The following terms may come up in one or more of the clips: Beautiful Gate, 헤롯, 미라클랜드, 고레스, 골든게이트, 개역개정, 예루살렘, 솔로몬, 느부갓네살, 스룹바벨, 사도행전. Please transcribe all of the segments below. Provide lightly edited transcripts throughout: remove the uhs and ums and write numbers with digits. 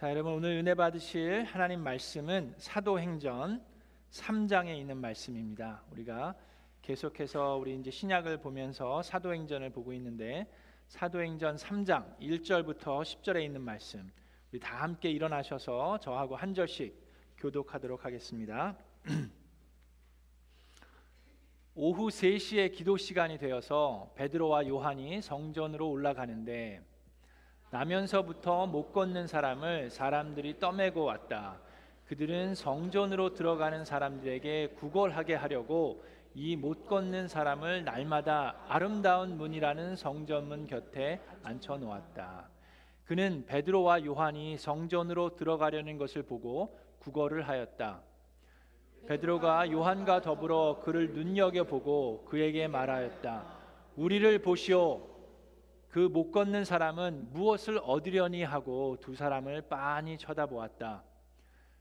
자, 여러분 오늘 은혜 받으실 하나님 말씀은 사도행전 3장에 있는 말씀입니다. 우리가 계속해서 우리 이제 신약을 보면서 사도행전을 보고 있는데 사도행전 3장 1절부터 10절에 있는 말씀, 우리 다 함께 일어나셔서 저하고 한 절씩 교독하도록 하겠습니다. 오후 3시에 기도 시간이 되어서 베드로와 요한이 성전으로 올라가는데 나면서부터 못 걷는 사람을 사람들이 떠매고 왔다. 그들은 성전으로 들어가는 사람들에게 구걸하게 하려고 이 못 걷는 사람을 날마다 아름다운 문이라는 성전문 곁에 앉혀놓았다. 그는 베드로와 요한이 성전으로 들어가려는 것을 보고 구걸을 하였다. 베드로가 요한과 더불어 그를 눈여겨보고 그에게 말하였다. 우리를 보시오. 그 못 걷는 사람은 무엇을 얻으려니 하고 두 사람을 빤히 쳐다보았다.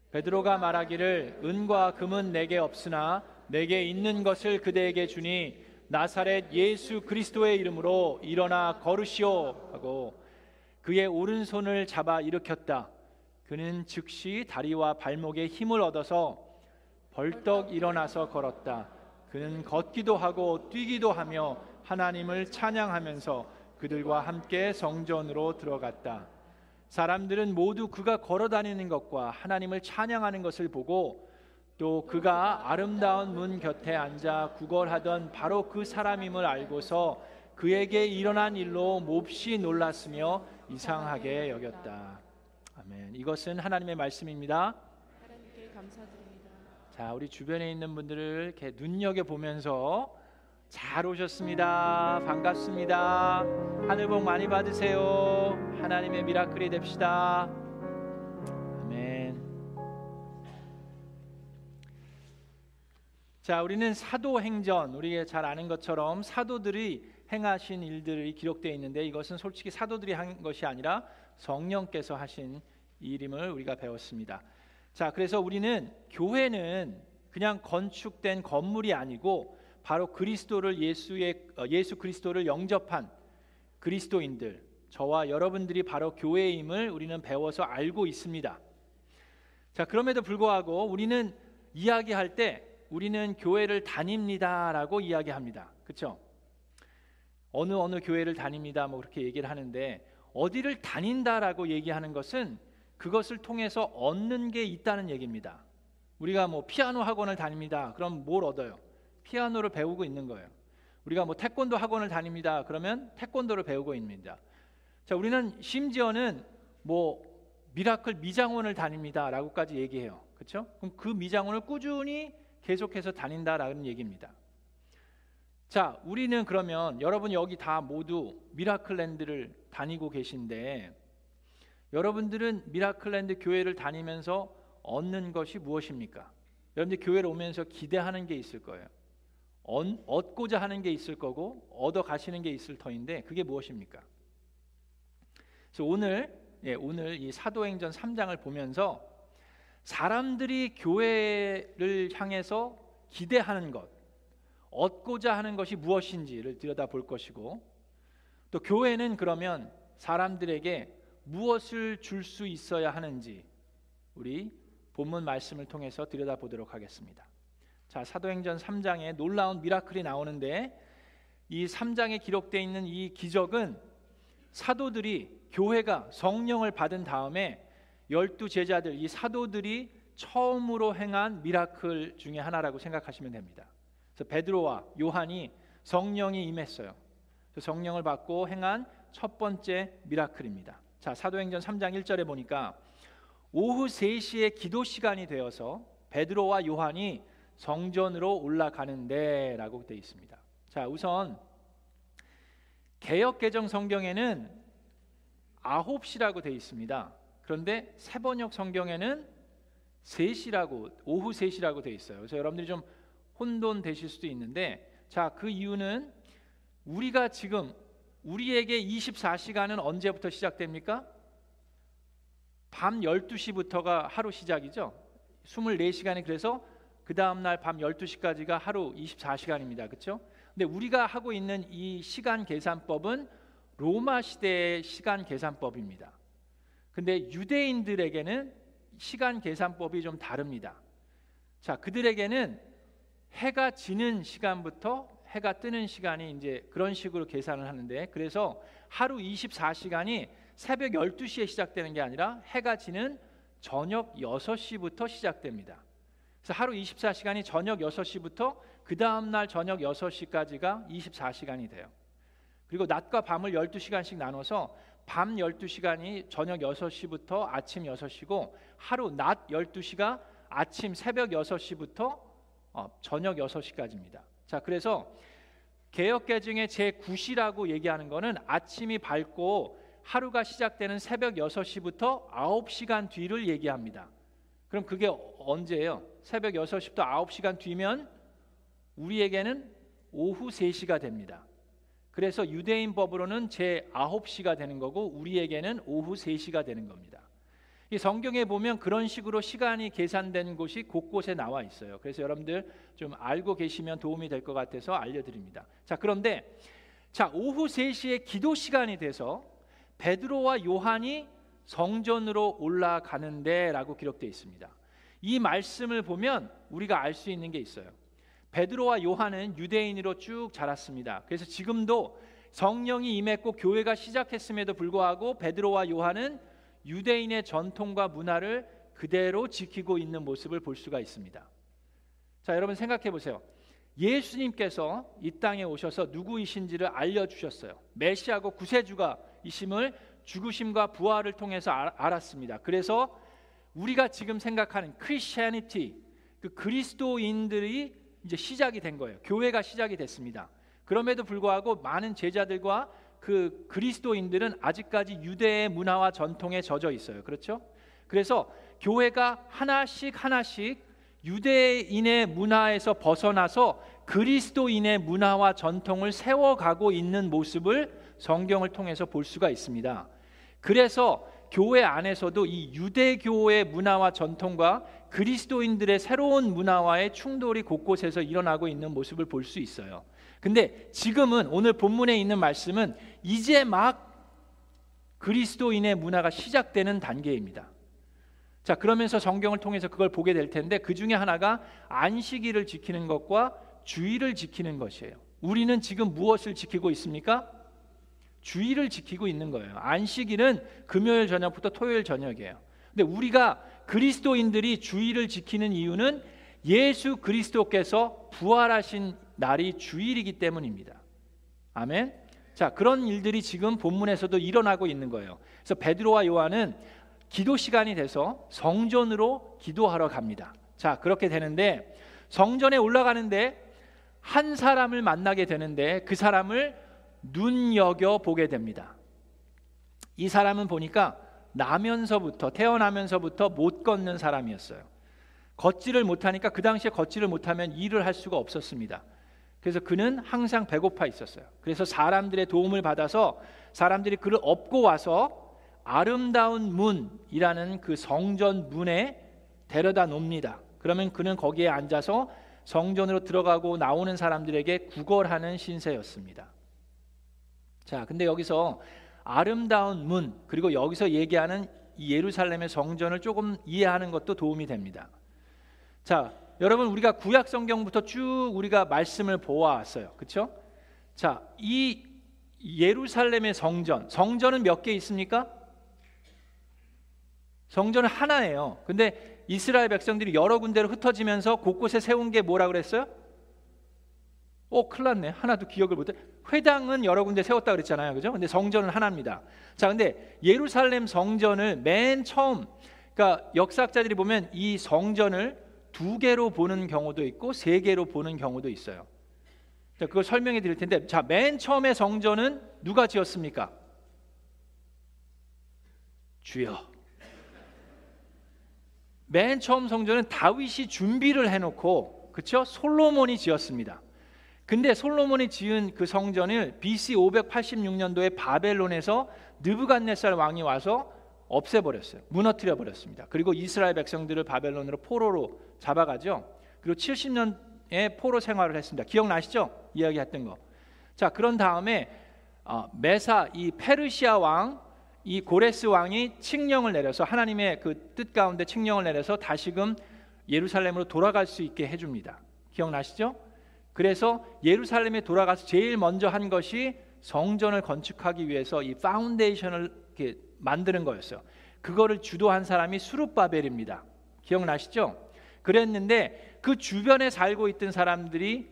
베드로가 말하기를 은과 금은 내게 없으나 내게 있는 것을 그대에게 주니 나사렛 예수 그리스도의 이름으로 일어나 걸으시오 하고 그의 오른손을 잡아 일으켰다. 그는 즉시 다리와 발목에 힘을 얻어서 벌떡 일어나서 걸었다. 그는 걷기도 하고 뛰기도 하며 하나님을 찬양하면서 그들과 함께 성전으로 들어갔다. 사람들은 모두 그가 걸어다니는 것과 하나님을 찬양하는 것을 보고 또 그가 아름다운 문 곁에 앉아 구걸하던 바로 그 사람임을 알고서 그에게 일어난 일로 몹시 놀랐으며 이상하게 여겼다. 아멘. 이것은 하나님의 말씀입니다. 하나님께 감사드립니다. 자, 우리 주변에 있는 분들을 이렇게 눈여겨보면서 잘 오셨습니다. 반갑습니다. 하늘 복 많이 받으세요. 하나님의 미라클이 됩시다. 아멘. 자, 우리는 사도행전, 우리가 잘 아는 것처럼 사도들이 행하신 일들이 기록되어 있는데 이것은 솔직히 사도들이 한 것이 아니라 성령께서 하신 일임을 우리가 배웠습니다. 자, 그래서 우리는 교회는 그냥 건축된 건물이 아니고 바로 그리스도를 예수 그리스도를 영접한 그리스도인들, 저와 여러분들이 바로 교회임을 우리는 배워서 알고 있습니다. 자, 그럼에도 불구하고 우리는 이야기할 때 우리는 교회를 다닙니다라고 이야기합니다. 그렇죠? 어느 교회를 다닙니다 뭐 그렇게 얘기를 하는데 어디를 다닌다라고 얘기하는 것은 그것을 통해서 얻는 게 있다는 얘기입니다. 우리가 뭐 피아노 학원을 다닙니다. 그럼 뭘 얻어요? 피아노를 배우고 있는 거예요. 우리가 뭐 태권도 학원을 다닙니다. 그러면 태권도를 배우고 있습니다. 자, 우리는 심지어는 뭐 미라클 미장원을 다닙니다라고까지 얘기해요. 그렇죠? 그럼 그 미장원을 꾸준히 계속해서 다닌다라는 얘기입니다. 자, 우리는 그러면 여러분 여기 다 모두 미라클랜드를 다니고 계신데 여러분들은 미라클랜드 교회를 다니면서 얻는 것이 무엇입니까? 여러분들 교회를 오면서 기대하는 게 있을 거예요. 얻고자 하는 게 있을 거고 얻어 가시는 게 있을 터인데 그게 무엇입니까? 그래서 오늘 이 사도행전 3장을 보면서 사람들이 교회를 향해서 기대하는 것, 얻고자 하는 것이 무엇인지를 들여다볼 것이고 또 교회는 그러면 사람들에게 무엇을 줄 수 있어야 하는지 우리 본문 말씀을 통해서 들여다보도록 하겠습니다. 자, 사도행전 3장에 놀라운 미라클이 나오는데 이 3장에 기록되어 있는 이 기적은 사도들이, 교회가 성령을 받은 다음에 12제자들, 이 사도들이 처음으로 행한 미라클 중에 하나라고 생각하시면 됩니다. 그래서 베드로와 요한이 성령이 임했어요. 성령을 받고 행한 첫 번째 미라클입니다. 자, 사도행전 3장 1절에 보니까 오후 3시에 기도 시간이 되어서 베드로와 요한이 성전으로 올라가는데 라고 되어 있습니다. 자, 우선 개역개정 성경에는 9시라고 되어 있습니다. 그런데 새번역 성경에는 3시라고, 오후 3시라고 되어 있어요. 그래서 여러분들이 좀 혼돈되실 수도 있는데, 자, 그 이유는 우리가 지금 우리에게 24시간은 언제부터 시작됩니까? 밤 12시부터가 하루 시작이죠. 24시간이 그래서 그 다음날 밤 12시까지가 하루 24시간입니다. 그렇죠? 근데 우리가 하고 있는 이 시간 계산법은 로마 시대의 시간 계산법입니다. 근데 유대인들에게는 시간 계산법이 좀 다릅니다. 자, 그들에게는 해가 지는 시간부터 해가 뜨는 시간이 이제 그런 식으로 계산을 하는데, 그래서 하루 24시간이 새벽 12시에 시작되는 게 아니라 해가 지는 저녁 6시부터 시작됩니다. 그래서 하루 24시간이 저녁 6시부터 그 다음날 저녁 6시까지가 24시간이 돼요. 그리고 낮과 밤을 12시간씩 나눠서 밤 12시간이 저녁 6시부터 아침 6시고, 하루 낮 12시가 아침 새벽 6시부터 저녁 6시까지입니다. 자, 그래서 개역개정의 제9시라고 얘기하는 거는 아침이 밝고 하루가 시작되는 새벽 6시부터 9시간 뒤를 얘기합니다. 그럼 그게 언제예요? 새벽 6시부터 9시간 뒤면 우리에게는 오후 3시가 됩니다. 그래서 유대인 법으로는 제9시가 되는 거고 우리에게는 오후 3시가 되는 겁니다. 이 성경에 보면 그런 식으로 시간이 계산된 곳이 곳곳에 나와 있어요. 그래서 여러분들 좀 알고 계시면 도움이 될 것 같아서 알려드립니다. 자, 그런데 자, 오후 3시에 기도 시간이 돼서 베드로와 요한이 성전으로 올라가는데 라고 기록되어 있습니다. 이 말씀을 보면 우리가 알 수 있는 게 있어요. 베드로와 요한은 유대인으로 쭉 자랐습니다. 그래서 지금도 성령이 임했고 교회가 시작했음에도 불구하고 베드로와 요한은 유대인의 전통과 문화를 그대로 지키고 있는 모습을 볼 수가 있습니다. 자, 여러분 생각해 보세요. 예수님께서 이 땅에 오셔서 누구이신지를 알려주셨어요. 메시아고 구세주가 이심을 죽으심과 부활을 통해서 알았습니다. 그래서 우리가 지금 생각하는 크리스천이티, 그 그리스도인들이 이제 시작이 된 거예요. 교회가 시작이 됐습니다. 그럼에도 불구하고 많은 제자들과 그 그리스도인들은 아직까지 유대의 문화와 전통에 젖어 있어요. 그렇죠? 그래서 교회가 하나씩 하나씩 유대인의 문화에서 벗어나서 그리스도인의 문화와 전통을 세워가고 있는 모습을 성경을 통해서 볼 수가 있습니다. 그래서 교회 안에서도 이 유대교의 문화와 전통과 그리스도인들의 새로운 문화와의 충돌이 곳곳에서 일어나고 있는 모습을 볼 수 있어요. 근데 지금은 오늘 본문에 있는 말씀은 이제 막 그리스도인의 문화가 시작되는 단계입니다. 자, 그러면서 성경을 통해서 그걸 보게 될 텐데, 그 중에 하나가 안식일을 지키는 것과 주일을 지키는 것이에요. 우리는 지금 무엇을 지키고 있습니까? 주일을 지키고 있는 거예요. 안식일은 금요일 저녁부터 토요일 저녁이에요. 근데 우리가 그리스도인들이 주일을 지키는 이유는 예수 그리스도께서 부활하신 날이 주일이기 때문입니다. 아멘. 자, 그런 일들이 지금 본문에서도 일어나고 있는 거예요. 그래서 베드로와 요한은 기도 시간이 돼서 성전으로 기도하러 갑니다. 자, 그렇게 되는데 성전에 올라가는데 한 사람을 만나게 되는데 그 사람을 눈여겨보게 됩니다. 이 사람은 보니까 태어나면서부터 못 걷는 사람이었어요. 걷지를 못하니까, 그 당시에 걷지를 못하면 일을 할 수가 없었습니다. 그래서 그는 항상 배고파 있었어요. 그래서 사람들의 도움을 받아서 사람들이 그를 업고 와서 아름다운 문이라는 그 성전 문에 데려다 놉니다. 그러면 그는 거기에 앉아서 성전으로 들어가고 나오는 사람들에게 구걸하는 신세였습니다. 자, 근데 여기서 아름다운 문, 그리고 여기서 얘기하는 이 예루살렘의 성전을 조금 이해하는 것도 도움이 됩니다. 자, 여러분 우리가 구약 성경부터 쭉 우리가 말씀을 보아왔어요. 그렇죠? 자, 이 예루살렘의 성전은 몇 개 있습니까? 성전은 하나예요. 근데 이스라엘 백성들이 여러 군데로 흩어지면서 곳곳에 세운 게 뭐라 그랬어요? 큰일 났네. 하나도 기억을 못해. 회당은 여러 군데 세웠다 그랬잖아요. 그죠? 근데 성전은 하나입니다. 자, 근데 예루살렘 성전을 맨 처음, 그러니까 역사학자들이 보면 이 성전을 2개로 보는 경우도 있고 3개로 보는 경우도 있어요. 자, 그걸 설명해 드릴 텐데, 자, 맨 처음에 성전은 누가 지었습니까? 주여. 맨 처음 성전은 다윗이 준비를 해놓고, 그렇죠? 솔로몬이 지었습니다. 근데 솔로몬이 지은 그 성전을 BC 586년도에 바벨론에서 느부갓네살 왕이 와서 없애버렸어요. 무너뜨려 버렸습니다. 그리고 이스라엘 백성들을 바벨론으로 포로로 잡아가죠. 그리고 70년의 포로 생활을 했습니다. 기억나시죠? 이야기했던 거. 자, 그런 다음에 메사, 이 페르시아 왕 이 고레스 왕이 칙령을 내려서, 하나님의 그 뜻 가운데 칙령을 내려서 다시금 예루살렘으로 돌아갈 수 있게 해줍니다. 기억나시죠? 그래서 예루살렘에 돌아가서 제일 먼저 한 것이 성전을 건축하기 위해서 이 파운데이션을 이렇게 만드는 거였어요. 그거를 주도한 사람이 스룹바벨입니다. 기억나시죠? 그랬는데 그 주변에 살고 있던 사람들이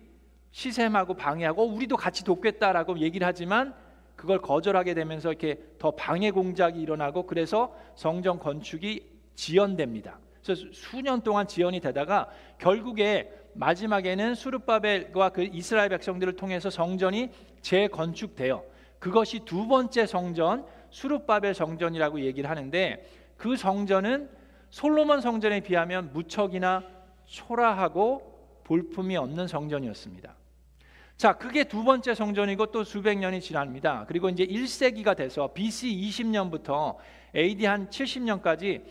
시샘하고 방해하고 우리도 같이 돕겠다라고 얘기를 하지만 그걸 거절하게 되면서 이렇게 더 방해 공작이 일어나고, 그래서 성전 건축이 지연됩니다. 그래서 수년 동안 지연이 되다가 결국에 마지막에는 스룹바벨과 그 이스라엘 백성들을 통해서 성전이 재건축돼요. 그것이 두 번째 성전, 스룹바벨 성전이라고 얘기를 하는데, 그 성전은 솔로몬 성전에 비하면 무척이나 초라하고 볼품이 없는 성전이었습니다. 자, 그게 두 번째 성전이고 또 수백 년이 지납니다. 그리고 이제 1세기가 돼서 BC 20년부터 AD 한 70년까지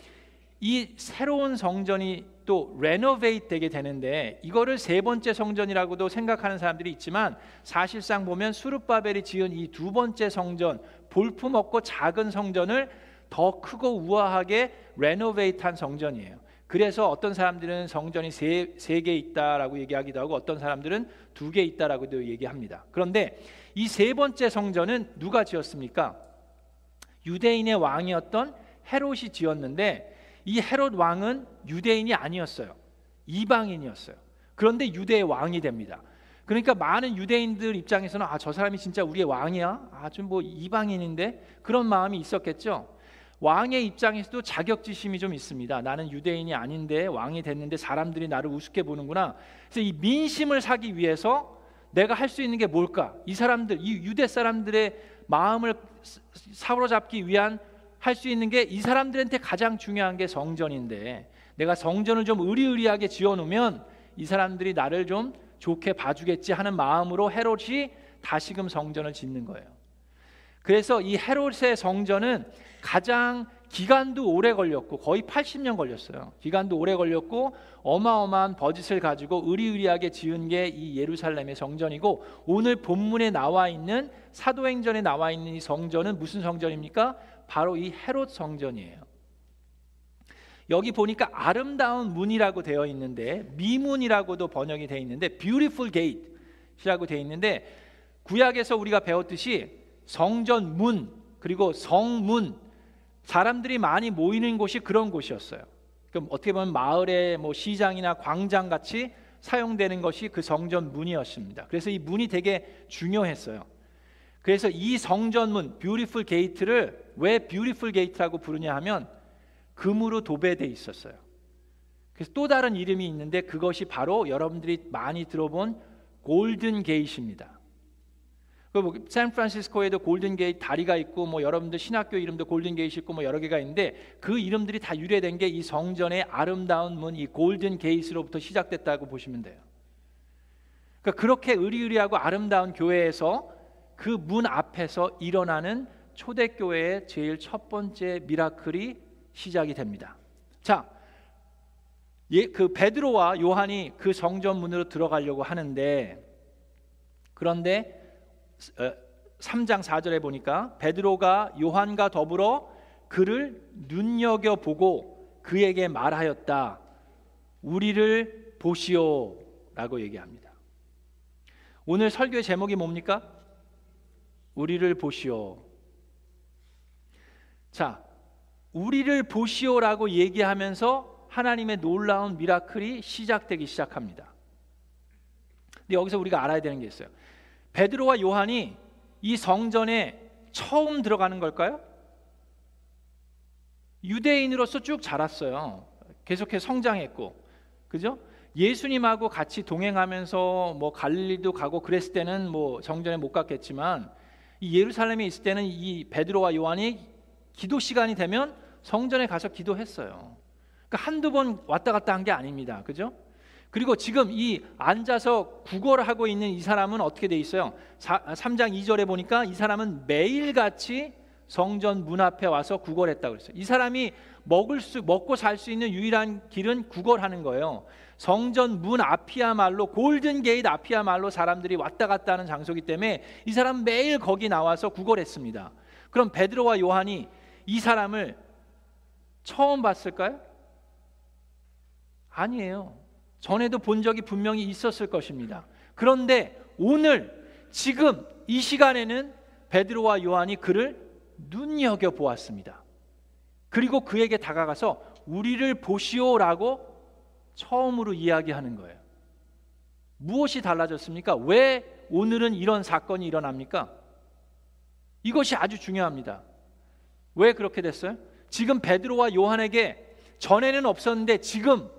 이 새로운 성전이 또 레노베이트 되게 되는데, 이거를 세 번째 성전이라고도 생각하는 사람들이 있지만 사실상 보면 스룹바벨이 지은 이 두 번째 성전, 볼품없고 작은 성전을 더 크고 우아하게 레노베이트한 성전이에요. 그래서 어떤 사람들은 성전이 세 개 있다라고 얘기하기도 하고, 어떤 사람들은 2개 있다라고도 얘기합니다. 그런데 이 세 번째 성전은 누가 지었습니까? 유대인의 왕이었던 헤롯이 지었는데, 이 헤롯 왕은 유대인이 아니었어요. 이방인이었어요. 그런데 유대의 왕이 됩니다. 그러니까 많은 유대인들 입장에서는 아, 저 사람이 진짜 우리의 왕이야? 아, 좀 뭐 이방인인데? 그런 마음이 있었겠죠. 왕의 입장에서도 자격지심이 좀 있습니다. 나는 유대인이 아닌데 왕이 됐는데 사람들이 나를 우습게 보는구나. 그래서 이 민심을 사기 위해서 내가 할 수 있는 게 뭘까? 이 사람들, 이 유대 사람들의 마음을 사로잡기 위한 할 수 있는 게, 이 사람들한테 가장 중요한 게 성전인데 내가 성전을 좀 의리의리하게 지어놓으면 이 사람들이 나를 좀 좋게 봐주겠지 하는 마음으로 헤롯이 다시금 성전을 짓는 거예요. 그래서 이 헤롯의 성전은 가장 기간도 오래 걸렸고, 거의 80년 걸렸어요. 기간도 오래 걸렸고 어마어마한 버짓을 가지고 의리의리하게 지은 게 이 예루살렘의 성전이고, 오늘 본문에 나와 있는 사도행전에 나와 있는 이 성전은 무슨 성전입니까? 바로 이 헤롯 성전이에요. 여기 보니까 아름다운 문이라고 되어 있는데, 미문이라고도 번역이 되어 있는데 Beautiful Gate 이라고 되어 있는데, 구약에서 우리가 배웠듯이 성전 문, 그리고 성문, 사람들이 많이 모이는 곳이 그런 곳이었어요. 그럼 어떻게 보면 마을의 뭐 시장이나 광장 같이 사용되는 것이 그 성전 문이었습니다. 그래서 이 문이 되게 중요했어요. 그래서 이 성전문, 뷰티풀 게이트를 왜 뷰티풀 게이트라고 부르냐 하면 금으로 도배되어 있었어요. 그래서 또 다른 이름이 있는데 그것이 바로 여러분들이 많이 들어본 골든 게이트입니다. 샌프란시스코에도 골든게이트 다리가 있고, 뭐 여러분들 신학교 이름도 골든게이트 있고, 뭐 여러 개가 있는데 그 이름들이 다 유래된 게 이 성전의 아름다운 문, 이 골든게이트로부터 시작됐다고 보시면 돼요. 그러니까 그렇게 의리의리하고 아름다운 교회에서 그 문 앞에서 일어나는 초대교회의 제일 첫 번째 미라클이 시작이 됩니다. 자, 그 베드로와 요한이 그 성전 문으로 들어가려고 하는데, 그런데 3장 4절에 보니까 베드로가 요한과 더불어 그를 눈여겨보고 그에게 말하였다. 우리를 보시오 라고 얘기합니다. 오늘 설교의 제목이 뭡니까? 우리를 보시오. 자, 우리를 보시오 라고 얘기하면서 하나님의 놀라운 미라클이 시작되기 시작합니다. 근데 여기서 우리가 알아야 되는 게 있어요. 베드로와 요한이 이 성전에 처음 들어가는 걸까요? 유대인으로서 쭉 자랐어요. 계속해서 성장했고, 그죠? 예수님하고 같이 동행하면서 뭐 갈릴리도 가고 그랬을 때는 뭐 성전에 못 갔겠지만, 이 예루살렘에 있을 때는 이 베드로와 요한이 기도 시간이 되면 성전에 가서 기도했어요. 그러니까 한두 번 왔다 갔다 한 게 아닙니다. 그죠? 그리고 지금 이 앉아서 구걸을 하고 있는 이 사람은 어떻게 돼 있어요? 3장 2절에 보니까 이 사람은 매일같이 성전 문 앞에 와서 구걸했다고 그랬어요. 이 사람이 먹고 살 수 있는 유일한 길은 구걸하는 거예요. 성전 문 앞이야말로, 골든 게이트 앞이야말로 사람들이 왔다 갔다 하는 장소이기 때문에 이 사람은 매일 거기 나와서 구걸했습니다. 그럼 베드로와 요한이 이 사람을 처음 봤을까요? 아니에요. 전에도 본 적이 분명히 있었을 것입니다. 그런데 오늘 지금 이 시간에는 베드로와 요한이 그를 눈여겨보았습니다. 그리고 그에게 다가가서 우리를 보시오라고 처음으로 이야기하는 거예요. 무엇이 달라졌습니까? 왜 오늘은 이런 사건이 일어납니까? 이것이 아주 중요합니다. 왜 그렇게 됐어요? 지금 베드로와 요한에게 전에는 없었는데 지금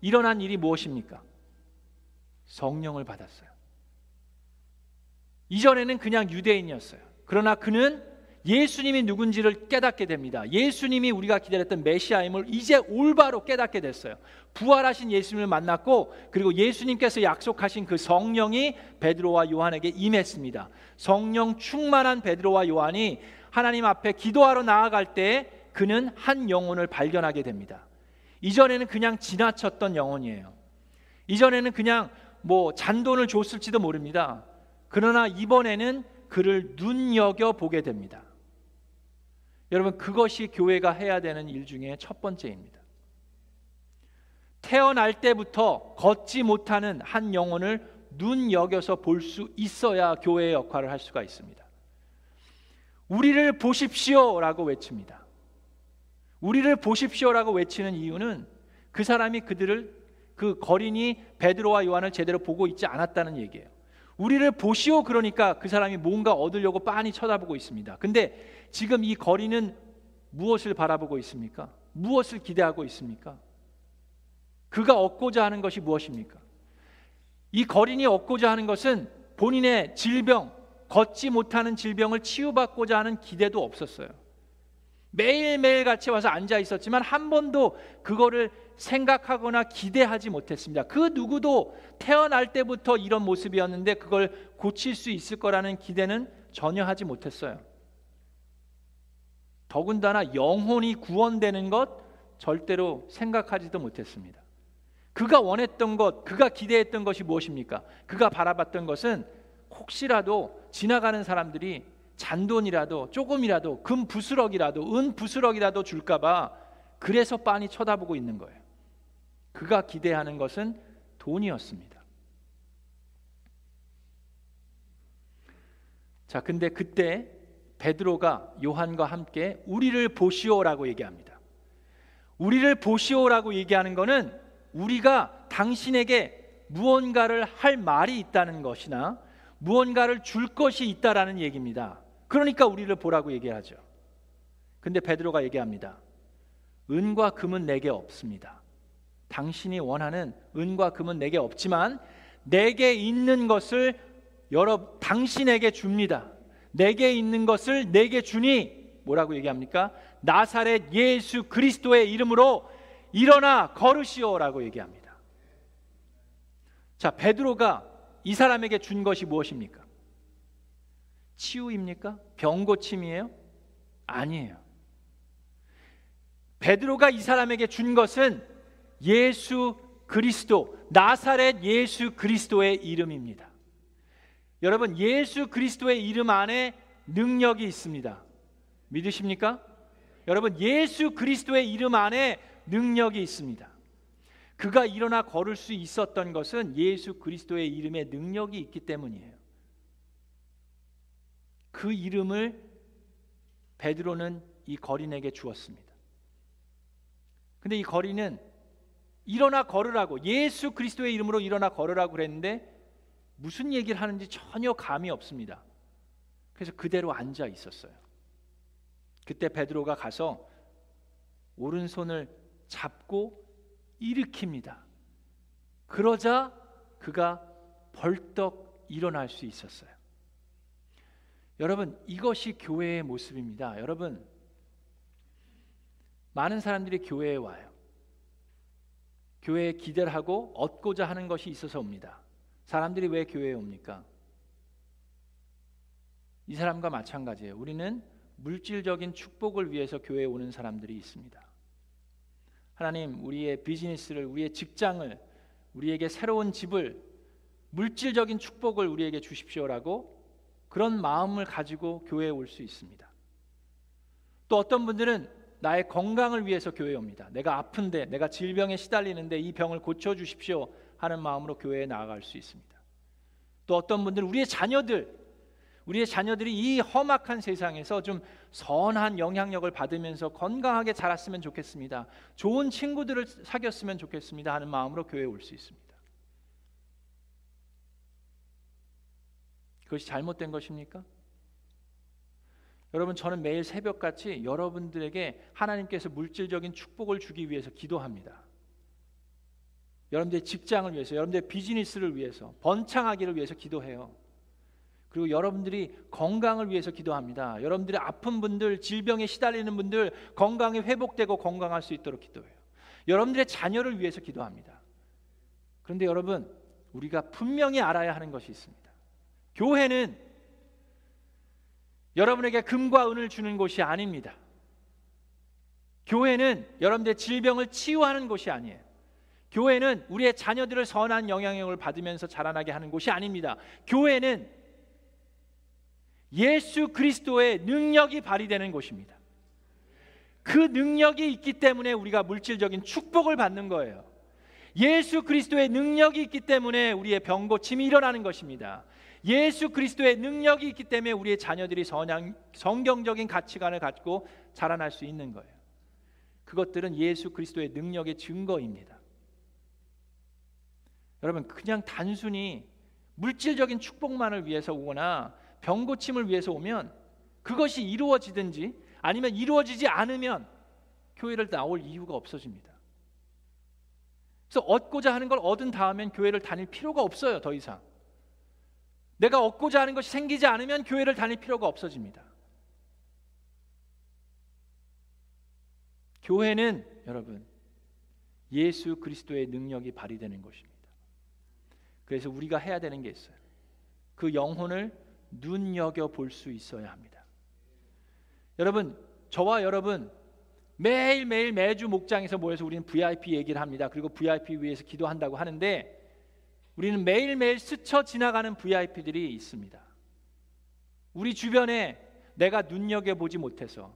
일어난 일이 무엇입니까? 성령을 받았어요. 이전에는 그냥 유대인이었어요. 그러나 그는 예수님이 누군지를 깨닫게 됩니다. 예수님이 우리가 기다렸던 메시아임을 이제 올바로 깨닫게 됐어요. 부활하신 예수님을 만났고, 그리고 예수님께서 약속하신 그 성령이 베드로와 요한에게 임했습니다. 성령 충만한 베드로와 요한이 하나님 앞에 기도하러 나아갈 때 그는 한 영혼을 발견하게 됩니다. 이전에는 그냥 지나쳤던 영혼이에요. 이전에는 그냥 잔돈을 줬을지도 모릅니다. 그러나 이번에는 그를 눈여겨보게 됩니다. 여러분, 그것이 교회가 해야 되는 일 중에 첫 번째입니다. 태어날 때부터 걷지 못하는 한 영혼을 눈여겨서 볼 수 있어야 교회의 역할을 할 수가 있습니다. 우리를 보십시오라고 외칩니다. 우리를 보십시오라고 외치는 이유는 그 사람이 그 거린이 베드로와 요한을 제대로 보고 있지 않았다는 얘기예요. 우리를 보시오, 그러니까 그 사람이 뭔가 얻으려고 빤히 쳐다보고 있습니다. 근데 지금 이 거리는 무엇을 바라보고 있습니까? 무엇을 기대하고 있습니까? 그가 얻고자 하는 것이 무엇입니까? 이 거린이 얻고자 하는 것은 본인의 질병, 걷지 못하는 질병을 치유받고자 하는 기대도 없었어요. 매일매일 같이 와서 앉아 있었지만 한 번도 그거를 생각하거나 기대하지 못했습니다. 그 누구도 태어날 때부터 이런 모습이었는데 그걸 고칠 수 있을 거라는 기대는 전혀 하지 못했어요. 더군다나 영혼이 구원되는 것 절대로 생각하지도 못했습니다. 그가 원했던 것, 그가 기대했던 것이 무엇입니까? 그가 바라봤던 것은 혹시라도 지나가는 사람들이 잔돈이라도, 조금이라도, 금 부스럭이라도, 은 부스럭이라도 줄까봐 그래서 빤히 쳐다보고 있는 거예요. 그가 기대하는 것은 돈이었습니다. 자, 근데 그때 베드로가 요한과 함께 우리를 보시오라고 얘기합니다. 우리를 보시오라고 얘기하는 것은 우리가 당신에게 무언가를 할 말이 있다는 것이나 무언가를 줄 것이 있다라는 얘기입니다. 그러니까 우리를 보라고 얘기하죠. 근데 베드로가 얘기합니다. 은과 금은 내게 없습니다. 당신이 원하는 은과 금은 내게 없지만 내게 있는 것을 당신에게 줍니다. 내게 있는 것을 내게 주니 뭐라고 얘기합니까? 나사렛 예수 그리스도의 이름으로 일어나 걸으시오라고 얘기합니다. 자, 베드로가 이 사람에게 준 것이 무엇입니까? 치유입니까? 병고침이에요? 아니에요. 베드로가 이 사람에게 준 것은 예수 그리스도, 나사렛 예수 그리스도의 이름입니다. 여러분, 예수 그리스도의 이름 안에 능력이 있습니다. 믿으십니까? 여러분, 예수 그리스도의 이름 안에 능력이 있습니다. 그가 일어나 걸을 수 있었던 것은 예수 그리스도의 이름에 능력이 있기 때문이에요. 그 이름을 베드로는 이 거린에게 주었습니다. 근데 이 거린은 일어나 걸으라고, 예수 그리스도의 이름으로 일어나 걸으라고 그랬는데 무슨 얘기를 하는지 전혀 감이 없습니다. 그래서 그대로 앉아 있었어요. 그때 베드로가 가서 오른손을 잡고 일으킵니다. 그러자 그가 벌떡 일어날 수 있었어요. 여러분, 이것이 교회의 모습입니다. 여러분, 많은 사람들이 교회에 와요. 교회에 기대를 하고 얻고자 하는 것이 있어서 옵니다. 사람들이 왜 교회에 옵니까? 이 사람과 마찬가지예요. 우리는 물질적인 축복을 위해서 교회에 오는 사람들이 있습니다. 하나님, 우리의 비즈니스를, 우리의 직장을, 우리에게 새로운 집을, 물질적인 축복을 우리에게 주십시오라고 그런 마음을 가지고 교회에 올 수 있습니다. 또 어떤 분들은 나의 건강을 위해서 교회에 옵니다. 내가 아픈데, 내가 질병에 시달리는데 이 병을 고쳐주십시오 하는 마음으로 교회에 나아갈 수 있습니다. 또 어떤 분들은 우리의 자녀들이 이 험악한 세상에서 좀 선한 영향력을 받으면서 건강하게 자랐으면 좋겠습니다, 좋은 친구들을 사귀었으면 좋겠습니다 하는 마음으로 교회에 올 수 있습니다. 그것이 잘못된 것입니까? 여러분, 저는 매일 새벽같이 여러분들에게 하나님께서 물질적인 축복을 주기 위해서 기도합니다. 여러분들의 직장을 위해서, 여러분들의 비즈니스를 위해서, 번창하기를 위해서 기도해요. 그리고 여러분들이 건강을 위해서 기도합니다. 여러분들이 아픈 분들, 질병에 시달리는 분들 건강이 회복되고 건강할 수 있도록 기도해요. 여러분들의 자녀를 위해서 기도합니다. 그런데 여러분, 우리가 분명히 알아야 하는 것이 있습니다. 교회는 여러분에게 금과 은을 주는 곳이 아닙니다. 교회는 여러분들의 질병을 치유하는 곳이 아니에요. 교회는 우리의 자녀들을 선한 영향력을 받으면서 자라나게 하는 곳이 아닙니다. 교회는 예수 그리스도의 능력이 발휘되는 곳입니다. 그 능력이 있기 때문에 우리가 물질적인 축복을 받는 거예요. 예수 그리스도의 능력이 있기 때문에 우리의 병고침이 일어나는 것입니다. 예수 그리스도의 능력이 있기 때문에 우리의 자녀들이 성경적인 가치관을 갖고 자라날 수 있는 거예요. 그것들은 예수 그리스도의 능력의 증거입니다. 여러분, 그냥 단순히 물질적인 축복만을 위해서 오거나 병고침을 위해서 오면, 그것이 이루어지든지 아니면 이루어지지 않으면 교회를 나올 이유가 없어집니다. 그래서 얻고자 하는 걸 얻은 다음엔 교회를 다닐 필요가 없어요. 더 이상 내가 얻고자 하는 것이 생기지 않으면 교회를 다닐 필요가 없어집니다. 교회는 여러분, 예수 그리스도의 능력이 발휘되는 것입니다. 그래서 우리가 해야 되는 게 있어요. 그 영혼을 눈여겨볼 수 있어야 합니다. 여러분, 저와 여러분 매일매일 매주 목장에서 모여서 우리는 VIP 얘기를 합니다. 그리고 VIP 위에서 기도한다고 하는데, 우리는 매일매일 스쳐 지나가는 VIP들이 있습니다. 우리 주변에 내가 눈여겨보지 못해서,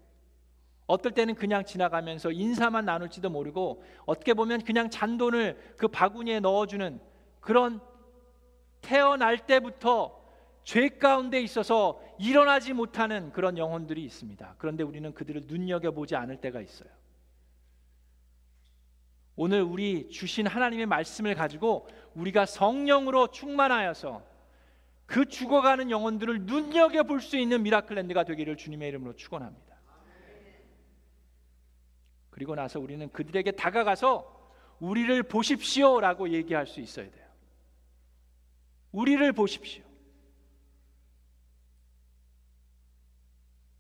어떨 때는 그냥 지나가면서 인사만 나눌지도 모르고, 어떻게 보면 그냥 잔돈을 그 바구니에 넣어주는, 그런 태어날 때부터 죄 가운데 있어서 일어나지 못하는 그런 영혼들이 있습니다. 그런데 우리는 그들을 눈여겨보지 않을 때가 있어요. 오늘 우리 주신 하나님의 말씀을 가지고 우리가 성령으로 충만하여서 그 죽어가는 영혼들을 눈여겨볼 수 있는 미라클랜드가 되기를 주님의 이름으로 축원합니다. 그리고 나서 우리는 그들에게 다가가서 우리를 보십시오 라고 얘기할 수 있어야 돼요. 우리를 보십시오,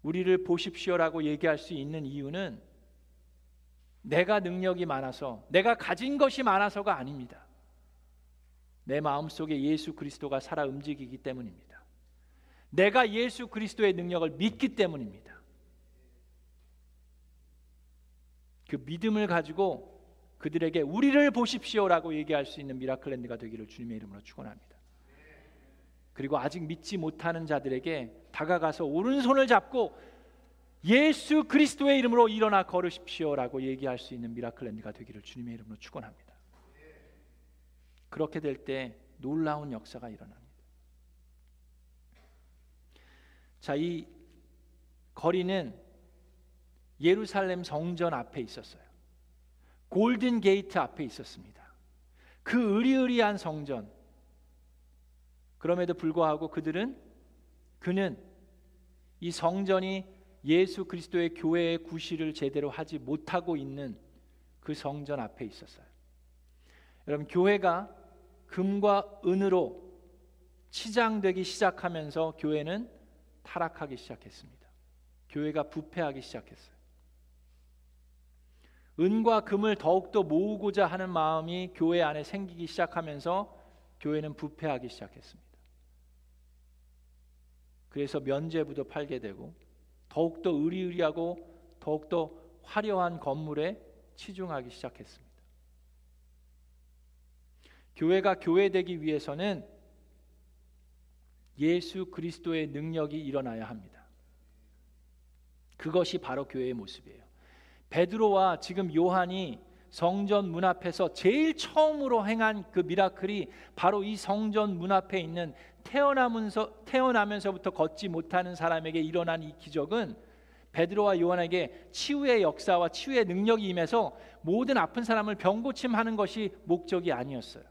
우리를 보십시오 라고 얘기할 수 있는 이유는 내가 능력이 많아서, 내가 가진 것이 많아서가 아닙니다. 내 마음속에 예수 그리스도가 살아 움직이기 때문입니다. 내가 예수 그리스도의 능력을 믿기 때문입니다. 그 믿음을 가지고 그들에게 우리를 보십시오라고 얘기할 수 있는 미라클랜드가 되기를 주님의 이름으로 축원합니다. 그리고 아직 믿지 못하는 자들에게 다가가서 오른손을 잡고 예수 그리스도의 이름으로 일어나 걸으십시오라고 얘기할 수 있는 미라클랜드가 되기를 주님의 이름으로 축원합니다. 그렇게 될 때 놀라운 역사가 일어납니다. 자, 이 거리는 예루살렘 성전 앞에 있었어요. 골든 게이트 앞에 있었습니다. 그 으리으리한 성전, 그럼에도 불구하고 그는 이 성전이 예수 그리스도의 교회의 구실을 제대로 하지 못하고 있는 그 성전 앞에 있었어요. 여러분, 교회가 금과 은으로 치장되기 시작하면서 교회는 타락하기 시작했습니다. 교회가 부패하기 시작했어요. 은과 금을 더욱더 모으고자 하는 마음이 교회 안에 생기기 시작하면서 교회는 부패하기 시작했습니다. 그래서 면죄부도 팔게 되고, 더욱더 으리으리하고 더욱더 화려한 건물에 치중하기 시작했습니다. 교회가 교회되기 위해서는 예수 그리스도의 능력이 일어나야 합니다. 그것이 바로 교회의 모습이에요. 베드로와 지금 요한이 성전 문 앞에서 제일 처음으로 행한 그 미라클이 바로 이 성전 문 앞에 있는 태어나면서부터 걷지 못하는 사람에게 일어난 이 기적은 베드로와 요한에게 치유의 역사와 치유의 능력이 임해서 모든 아픈 사람을 병고침하는 것이 목적이 아니었어요.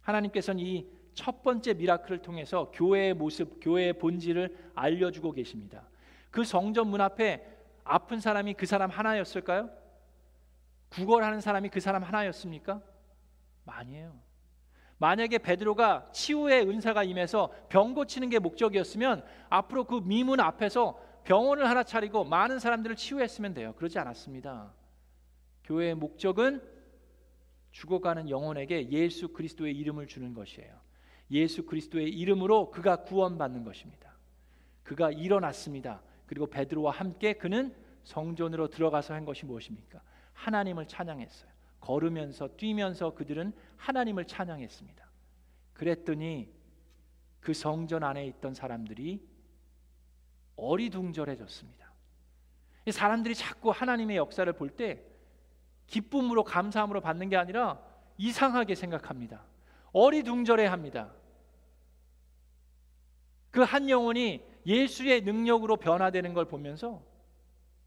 하나님께서는 이 첫 번째 미라클을 통해서 교회의 모습, 교회의 본질을 알려주고 계십니다. 그 성전 문 앞에 아픈 사람이 그 사람 하나였을까요? 구걸하는 사람이 그 사람 하나였습니까? 아니에요. 만약에 베드로가 치유의 은사가 임해서 병 고치는 게 목적이었으면 앞으로 그 미문 앞에서 병원을 하나 차리고 많은 사람들을 치유했으면 돼요. 그러지 않았습니다. 교회의 목적은 죽어가는 영혼에게 예수 그리스도의 이름을 주는 것이에요. 예수 그리스도의 이름으로 그가 구원받는 것입니다. 그가 일어났습니다. 그리고 베드로와 함께 그는 성전으로 들어가서 한 것이 무엇입니까? 하나님을 찬양했어요. 걸으면서 뛰면서 그들은 하나님을 찬양했습니다. 그랬더니 그 성전 안에 있던 사람들이 어리둥절해졌습니다. 사람들이 자꾸 하나님의 역사를 볼 때 기쁨으로 감사함으로 받는 게 아니라 이상하게 생각합니다. 어리둥절해합니다. 그 한 영혼이 예수의 능력으로 변화되는 걸 보면서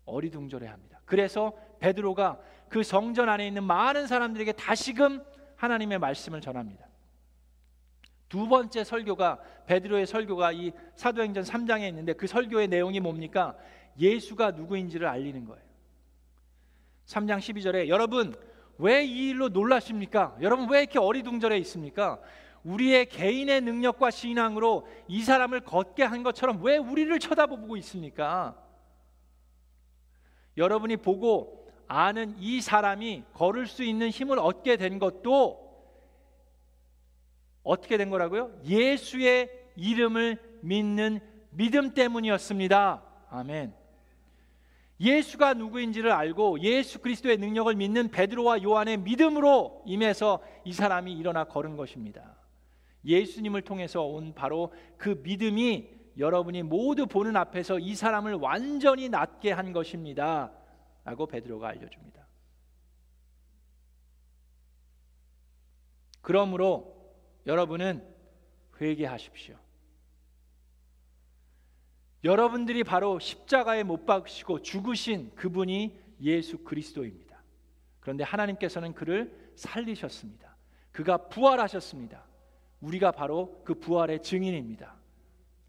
어리둥절해합니다. 그래서 베드로가 그 성전 안에 있는 많은 사람들에게 다시금 하나님의 말씀을 전합니다. 두 번째 설교가, 베드로의 설교가 이 사도행전 3장에 있는데 그 설교의 내용이 뭡니까? 예수가 누구인지를 알리는 거예요. 3장 12절에 여러분 왜 이 일로 놀라십니까? 여러분 왜 이렇게 어리둥절해 있습니까? 우리의 개인의 능력과 신앙으로 이 사람을 걷게 한 것처럼 왜 우리를 쳐다보고 있습니까? 여러분이 보고 아는 이 사람이 걸을 수 있는 힘을 얻게 된 것도 어떻게 된 거라고요? 예수의 이름을 믿는 믿음 때문이었습니다. 아멘. 예수가 누구인지를 알고 예수 그리스도의 능력을 믿는 베드로와 요한의 믿음으로 임해서 이 사람이 일어나 걸은 것입니다. 예수님을 통해서 온 바로 그 믿음이 여러분이 모두 보는 앞에서 이 사람을 완전히 낫게 한 것입니다 라고 베드로가 알려줍니다. 그러므로 여러분은 회개하십시오. 여러분들이 바로 십자가에 못 박히시고 죽으신 그분이 예수 그리스도입니다. 그런데 하나님께서는 그를 살리셨습니다. 그가 부활하셨습니다. 우리가 바로 그 부활의 증인입니다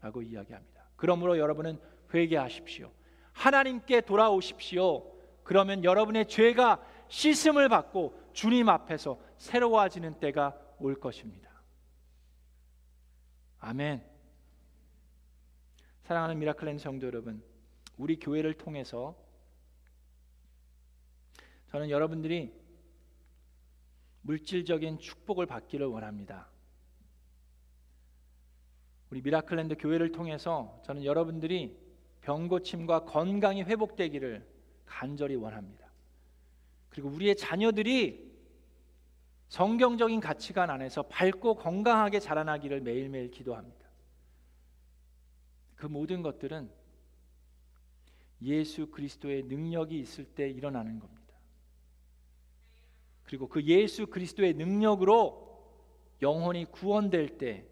라고 이야기합니다. 그러므로 여러분은 회개하십시오. 하나님께 돌아오십시오. 그러면 여러분의 죄가 씻음을 받고 주님 앞에서 새로워지는 때가 올 것입니다. 아멘. 사랑하는 미라클랜드 성도 여러분, 우리 교회를 통해서 저는 여러분들이 물질적인 축복을 받기를 원합니다. 우리 미라클랜드 교회를 통해서 저는 여러분들이 병고침과 건강이 회복되기를 간절히 원합니다. 그리고 우리의 자녀들이 성경적인 가치관 안에서 밝고 건강하게 자라나기를 매일매일 기도합니다. 그 모든 것들은 예수 그리스도의 능력이 있을 때 일어나는 겁니다. 그리고 그 예수 그리스도의 능력으로 영혼이 구원될 때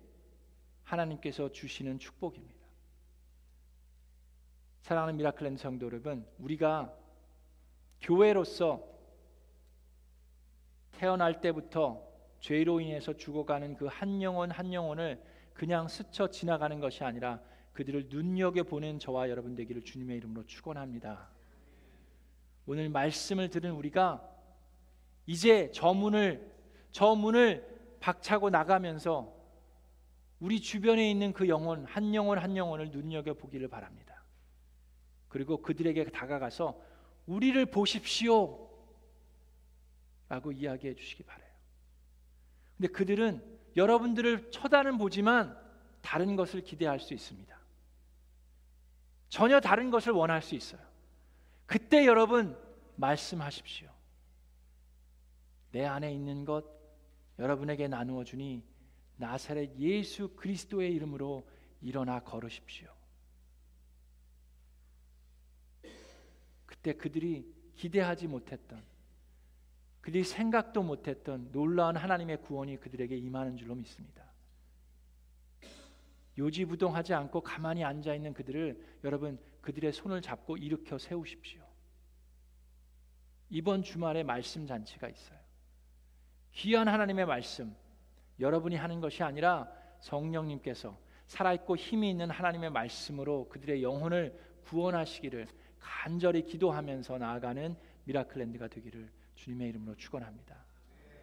하나님께서 주시는 축복입니다. 사랑하는 미라클랜드 성도 여러분, 우리가 교회로서 태어날 때부터 죄로 인해서 죽어가는 그 한 영혼 한 영혼을 그냥 스쳐 지나가는 것이 아니라 그들을 눈여겨보는 저와 여러분 되기를 주님의 이름으로 축원합니다. 오늘 말씀을 들은 우리가 이제 저 문을 박차고 나가면서 우리 주변에 있는 그 영혼 한 영혼 한 영혼을 눈여겨보기를 바랍니다. 그리고 그들에게 다가가서 우리를 보십시오 라고 이야기해 주시기 바라요. 근데 그들은 여러분들을 쳐다는 보지만 다른 것을 기대할 수 있습니다. 전혀 다른 것을 원할 수 있어요. 그때 여러분 말씀하십시오. 내 안에 있는 것 여러분에게 나누어 주니 나사렛 예수 그리스도의 이름으로 일어나 걸으십시오. 그때 그들이 기대하지 못했던, 그들이 생각도 못했던 놀라운 하나님의 구원이 그들에게 임하는 줄로 믿습니다. 요지부동하지 않고 가만히 앉아있는 그들을 여러분, 그들의 손을 잡고 일으켜 세우십시오. 이번 주말에 말씀 잔치가 있어요. 귀한 하나님의 말씀, 여러분이 하는 것이 아니라 성령님께서 살아있고 힘이 있는 하나님의 말씀으로 그들의 영혼을 구원하시기를 간절히 기도하면서 나아가는 미라클랜드가 되기를 주님의 이름으로 축원합니다.